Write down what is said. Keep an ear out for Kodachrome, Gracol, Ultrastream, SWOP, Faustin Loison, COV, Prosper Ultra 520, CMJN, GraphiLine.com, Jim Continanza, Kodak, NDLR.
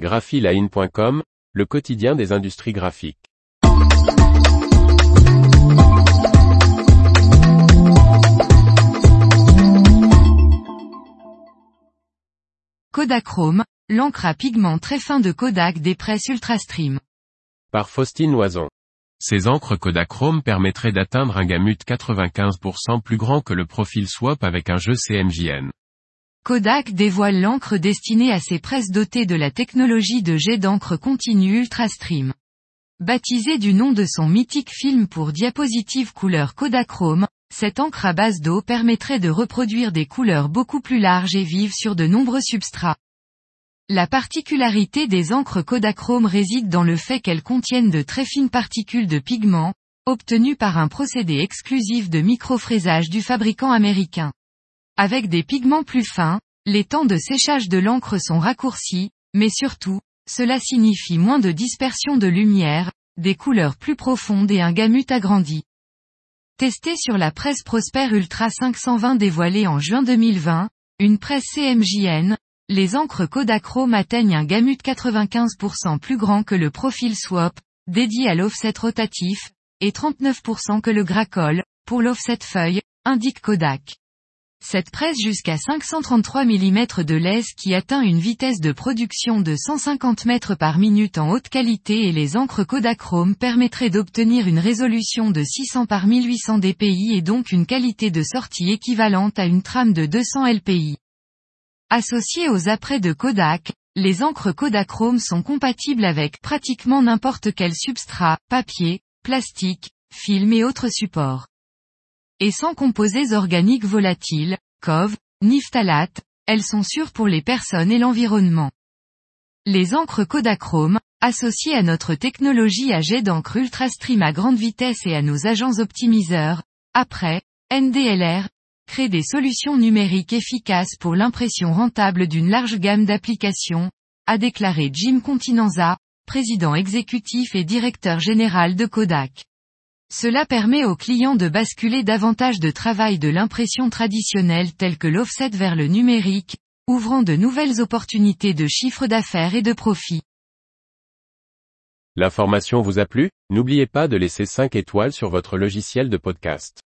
GraphiLine.com, le quotidien des industries graphiques. Kodachrome, l'encre à pigments très fins de Kodak des presses Ultrastream. Par Faustin Loison. Ces encres Kodachrome permettraient d'atteindre un gamut 95% plus grand que le profil SWOP avec un jeu CMJN. Kodak dévoile l'encre destinée à ses presses dotées de la technologie de jet d'encre continue Ultrastream. Baptisée du nom de son mythique film pour diapositives couleur Kodachrome, cette encre à base d'eau permettrait de reproduire des couleurs beaucoup plus larges et vives sur de nombreux substrats. La particularité des encres Kodachrome réside dans le fait qu'elles contiennent de très fines particules de pigments, obtenues par un procédé exclusif de microfraisage du fabricant américain. Avec des pigments plus fins, les temps de séchage de l'encre sont raccourcis, mais surtout, cela signifie moins de dispersion de lumière, des couleurs plus profondes et un gamut agrandi. Testée sur la presse Prosper Ultra 520 dévoilée en juin 2020, une presse CMJN, les encres Kodachrome atteignent un gamut 95% plus grand que le profil SWOP, dédié à l'offset rotatif, et 39% que le Gracol, pour l'offset feuille, indique Kodak. Cette presse jusqu'à 533 mm de lèse qui atteint une vitesse de production de 150 mètres par minute en haute qualité et les encres Kodachrome permettraient d'obtenir une résolution de 600 par 1800 dpi et donc une qualité de sortie équivalente à une trame de 200 lpi. Associées aux apprêts de Kodak, les encres Kodachrome sont compatibles avec pratiquement n'importe quel substrat, papier, plastique, film et autres supports. Et sans composés organiques volatiles, COV, ni phtalates, elles sont sûres pour les personnes et l'environnement. Les encres Kodachrome, associées à notre technologie à jet d'encre Ultrastream à grande vitesse et à nos agents optimiseurs, après, NDLR, créent des solutions numériques efficaces pour l'impression rentable d'une large gamme d'applications, a déclaré Jim Continanza, président exécutif et directeur général de Kodak. Cela permet aux clients de basculer davantage de travail de l'impression traditionnelle telle que l'offset vers le numérique, ouvrant de nouvelles opportunités de chiffre d'affaires et de profit. L'information vous a plu ? N'oubliez pas de laisser 5 étoiles sur votre logiciel de podcast.